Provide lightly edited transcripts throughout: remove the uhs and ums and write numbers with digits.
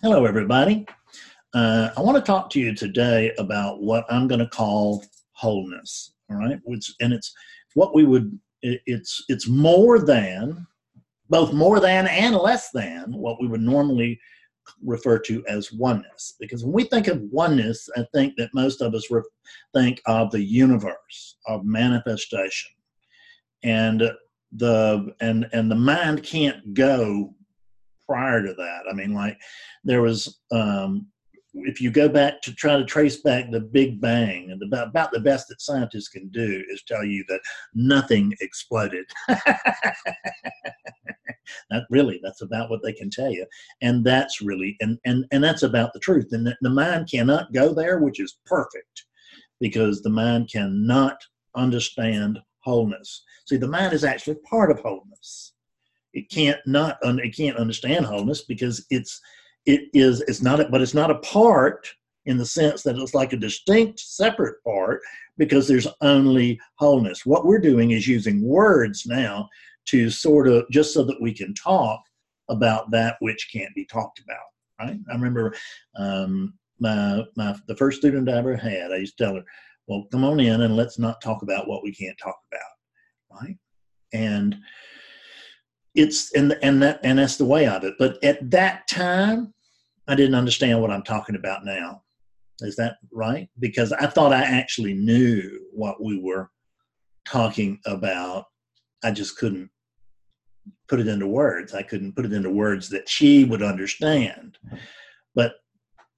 Hello, everybody. I want to talk to you today about what I'm going to call wholeness. All right, it's more than, both more than and less than what we would normally refer to as oneness. Because when we think of oneness, I think that most of us think of the universe, of manifestation, and the mind can't go prior to that. I mean, like, there was, if you go back to try to trace back the Big Bang, and about the best that scientists can do is tell you that nothing exploded. Not really, that's about what they can tell you. And that's really, and that's about the truth. And the mind cannot go there, which is perfect, because the mind cannot understand wholeness. See, the mind is actually part of wholeness. It can't understand wholeness because it's not a part in the sense that it's like a distinct separate part, because there's only wholeness. What we're doing is using words now to sort of, just so that we can talk about that which can't be talked about, right? I remember the first student I ever had, I used to tell her, well, come on in and let's not talk about what we can't talk about, right? And that's the way of it. But at that time, I didn't understand what I'm talking about now. Is that right? Because I thought I actually knew what we were talking about. I just couldn't put it into words. I couldn't put it into words that she would understand. But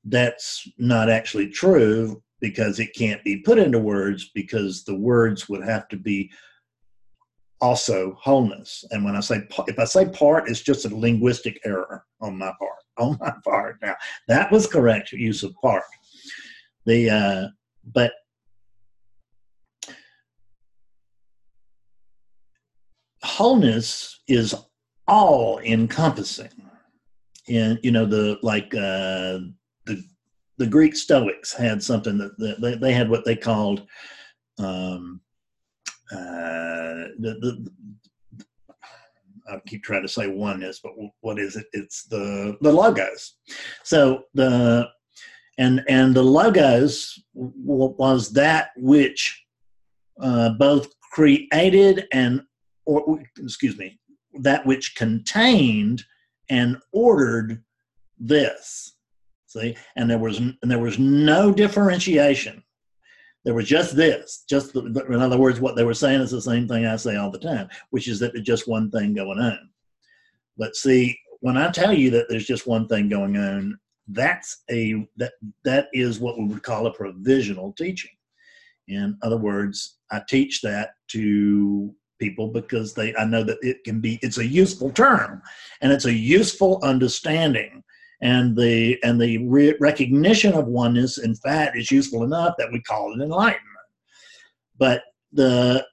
that's not actually true, because it can't be put into words, because the words would have to be also wholeness. And when I say, if I say part, it's just a linguistic error on my part. Now, that was correct use of part. But wholeness is all encompassing. And you know, the Greek Stoics had something that they had what they called. I keep trying to say oneness, but what is it? It's the logos. So the logos was that which both created that which contained and ordered this. See, and there was no differentiation. There was just this, in other words, what they were saying is the same thing I say all the time, which is that there's just one thing going on. But see, when I tell you that there's just one thing going on, that is what we would call a provisional teaching. In other words, I teach that to people because I know that it's a useful term, and it's a useful understanding. And the recognition of oneness, in fact, is useful enough that we call it enlightenment. But the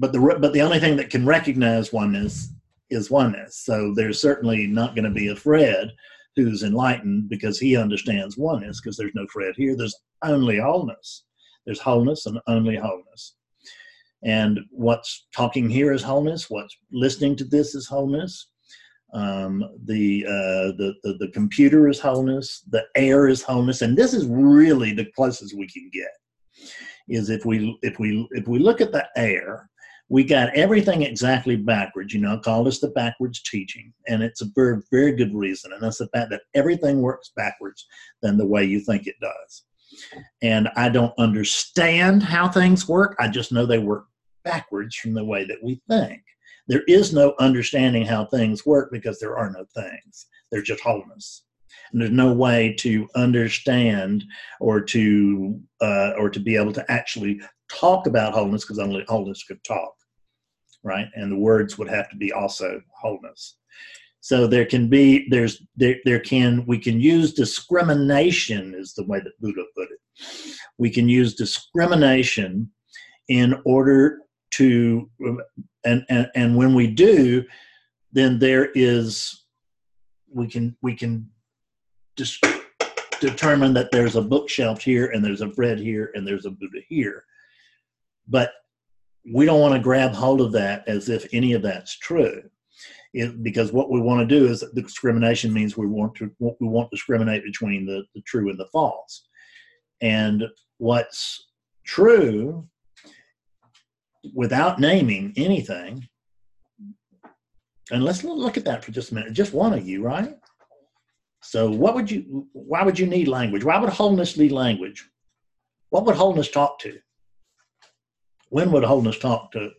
only thing that can recognize oneness is oneness. So there's certainly not going to be a Fred who's enlightened because he understands oneness, because there's no Fred here. There's only wholeness. There's wholeness and only wholeness. And what's talking here is wholeness. What's listening to this is wholeness. The computer is wholeness, the air is wholeness, and this is really the closest we can get. Is if we look at the air, we got everything exactly backwards. You know, I call this the backwards teaching, and it's a very, very good reason, and that's the fact that everything works backwards than the way you think it does. And I don't understand how things work. I just know they work backwards from the way that we think. There is no understanding how things work because there are no things. There's just wholeness. And there's no way to understand or to be able to actually talk about wholeness, because only wholeness could talk, right? And the words would have to be also wholeness. So we can use discrimination, is the way that Buddha put it. We can use discrimination in order to, and when we do, then we can determine that there's a bookshelf here, and there's a Fred here, and there's a Buddha here. But we don't want to grab hold of that as if any of that's true. because what we want to do is the discrimination means we want to discriminate between the true and the false. And what's true, without naming anything, and let's look at that for just a minute, just one of you, right? So why would you need language? Why would wholeness need language? What would wholeness talk to? When would wholeness talk to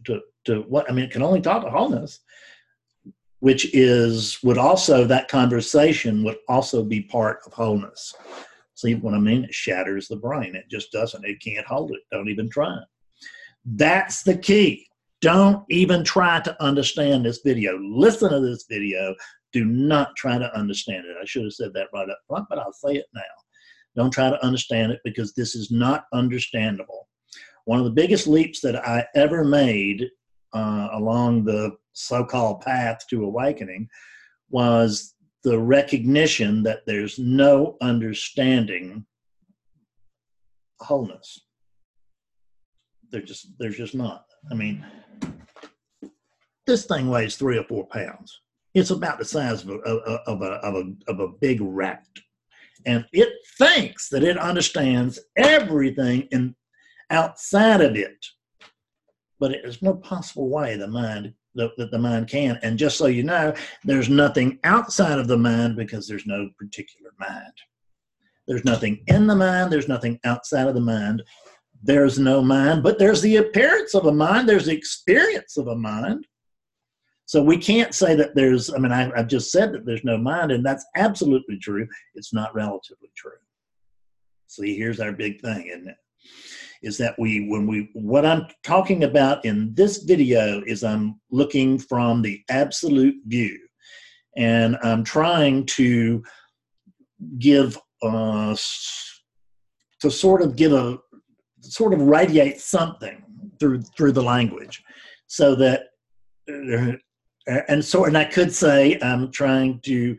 what? I mean, it can only talk to wholeness, which is, would also, that conversation would also be part of wholeness. See what I mean? It shatters the brain. It just doesn't. It can't hold it. Don't even try. That's the key. Don't even try to understand this video. Listen to this video. Do not try to understand it. I should have said that right up front, but I'll say it now. Don't try to understand it, because this is not understandable. One of the biggest leaps that I ever made along the so-called path to awakening was the recognition that there's no understanding wholeness. There's just not. I mean, this thing weighs 3 or 4 pounds. It's about the size of a big rat, and it thinks that it understands everything outside of it. But there's no possible way that the mind can. And just so you know, there's nothing outside of the mind, because there's no particular mind. There's nothing in the mind. There's nothing outside of the mind. There's no mind, but there's the appearance of a mind. There's the experience of a mind. So we can't say that there's, I mean, I've just said that there's no mind, and that's absolutely true. It's not relatively true. See, here's our big thing, isn't it? Is that what I'm talking about in this video is I'm looking from the absolute view, and I'm trying to give, sort of radiate something through the language, so that, and I could say I'm trying to,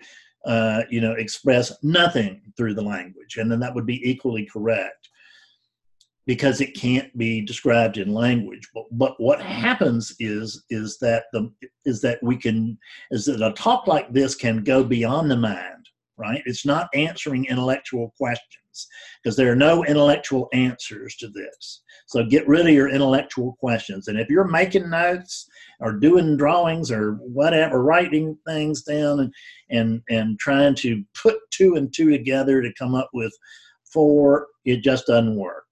express nothing through the language, and then that would be equally correct, because it can't be described in language. But what happens is that a talk like this can go beyond the mind, right? It's not answering intellectual questions, because there are no intellectual answers to this. So get rid of your intellectual questions. And if you're making notes or doing drawings or whatever, writing things down and trying to put 2 and 2 together to come up with 4, it just doesn't work.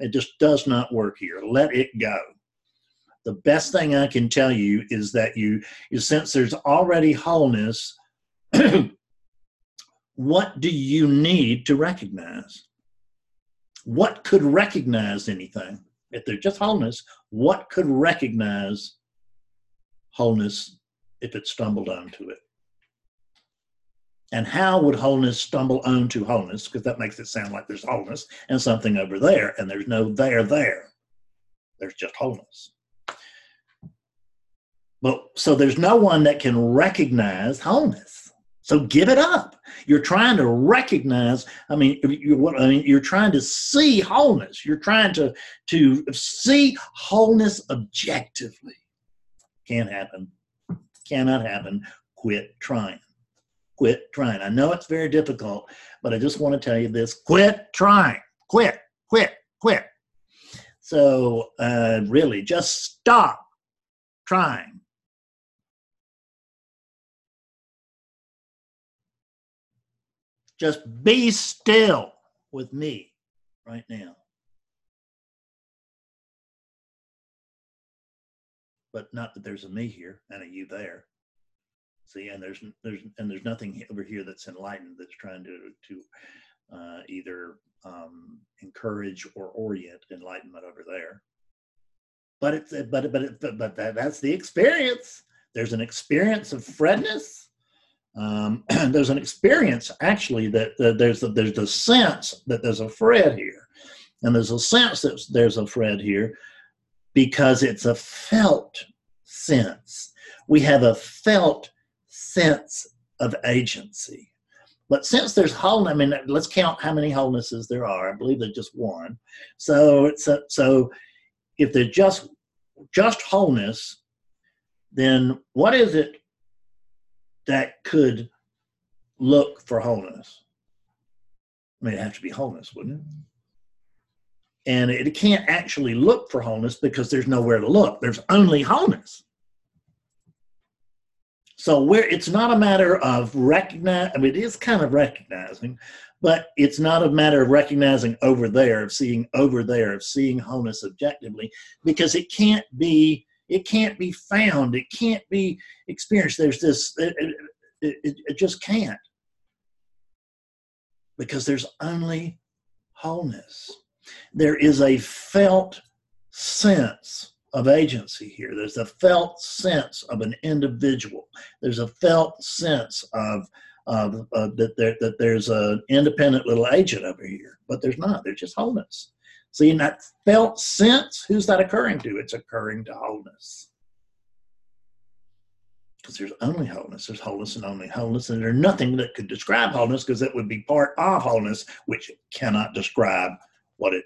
It just does not work here. Let it go. The best thing I can tell you is that since there's already wholeness, what do you need to recognize? What could recognize anything? If there's just wholeness, what could recognize wholeness if it stumbled onto it? And how would wholeness stumble onto wholeness? Because that makes it sound like there's wholeness and something over there, and there's no there there. There's just wholeness. But so there's no one that can recognize wholeness. So give it up. You're trying to recognize, you're trying to see wholeness. You're trying to see wholeness objectively. Can't happen. Cannot happen. Quit trying. Quit trying. I know it's very difficult, but I just want to tell you this. Quit trying. Quit, quit, quit. So really, just stop trying. Just be still with me right now. But not that there's a me here and a you there. See, and there's nothing over here that's enlightened, that's trying to either encourage or orient enlightenment over there. But that's the experience. There's an experience of Fredness. There's an experience, actually, there's the sense that there's a Fred here. And there's a sense that there's a Fred here because it's a felt sense. We have a felt sense of agency. But since there's wholeness, let's count how many wholenesses there are. I believe there's just one. So if there's just wholeness, then what is it that could look for wholeness. I mean, it'd have to be wholeness, wouldn't it? And it can't actually look for wholeness because there's nowhere to look. There's only wholeness. So it's not a matter of recognizing, I mean, it is kind of recognizing, but it's not a matter of recognizing over there, of seeing over there, of seeing wholeness objectively, because it can't be found. It can't be experienced. There's this, it just can't. Because there's only wholeness. There is a felt sense of agency here. There's a felt sense of an individual. There's a felt sense that there's an independent little agent over here, but there's not. There's just wholeness. So in that felt sense, who's that occurring to? It's occurring to wholeness. Because there's only wholeness. There's wholeness and only wholeness, and there's nothing that could describe wholeness because it would be part of wholeness, which cannot describe what it,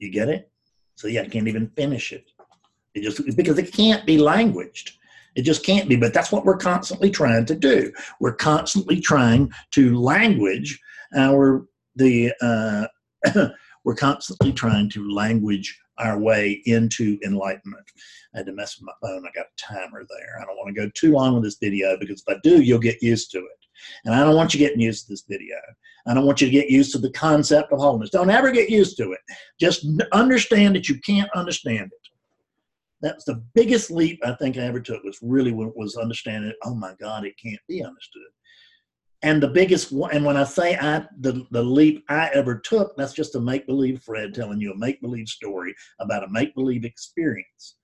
you get it? So yeah, I can't even finish it. It just, because it can't be languaged. It just can't be, but that's what we're constantly trying to do. We're constantly trying to language we're constantly trying to language our way into enlightenment. I had to mess with my phone. I got a timer there. I don't want to go too long with this video because if I do, you'll get used to it. And I don't want you getting used to this video. I don't want you to get used to the concept of wholeness. Don't ever get used to it. Just understand that you can't understand it. That's the biggest leap I think I ever took was understanding it. Oh my God, it can't be understood. And the biggest one, and when I say the leap I ever took, that's just a make-believe Fred telling you a make-believe story about a make-believe experience.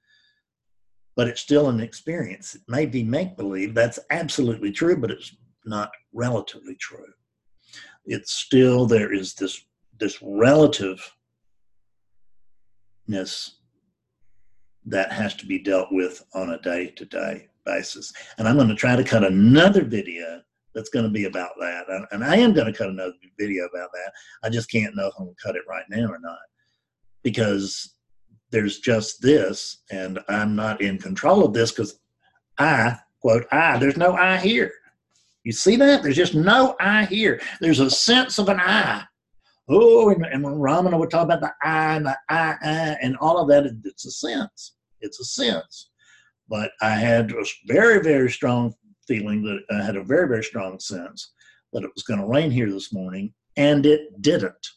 But it's still an experience. It may be make-believe. That's absolutely true, but it's not relatively true. It's still, there is this relativeness that has to be dealt with on a day-to-day basis. And I'm going to try to cut another video that's going to be about that. And I am going to cut another video about that. I just can't know if I'm going to cut it right now or not, because there's just this, and I'm not in control of this because I, there's no I here. You see that? There's just no I here. There's a sense of an I. Oh, and when Ramana would talk about the I and the I and all of that, it's a sense. It's a sense. But I had a very, very strong feeling that I had a very, very strong sense that it was going to rain here this morning, and it didn't.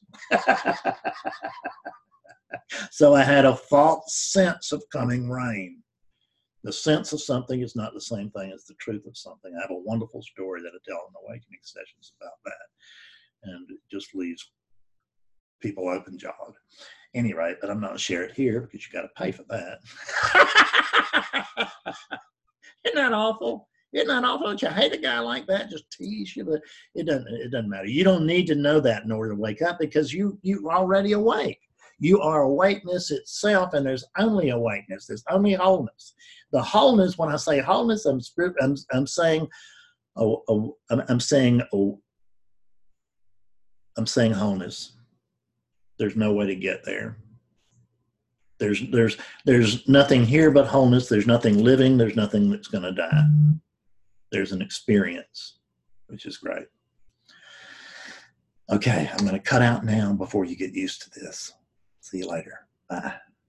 So I had a false sense of coming rain. The sense of something is not the same thing as the truth of something. I have a wonderful story that I tell in awakening sessions about that, and it just leaves people open-jawed. Anyway, but I'm not going to share it here because you got to pay for that. Isn't that awful? Isn't that awful? Don't you hate a guy like that? Just tease you. But it doesn't matter. You don't need to know that in order to wake up because you're already awake. You are awakeness itself, and there's only awakeness. There's only wholeness. The wholeness, when I say wholeness, I'm saying wholeness. There's no way to get there. There's nothing here but wholeness. There's nothing living. There's nothing that's going to die. There's an experience, which is great. Okay, I'm going to cut out now before you get used to this. See you later. Bye.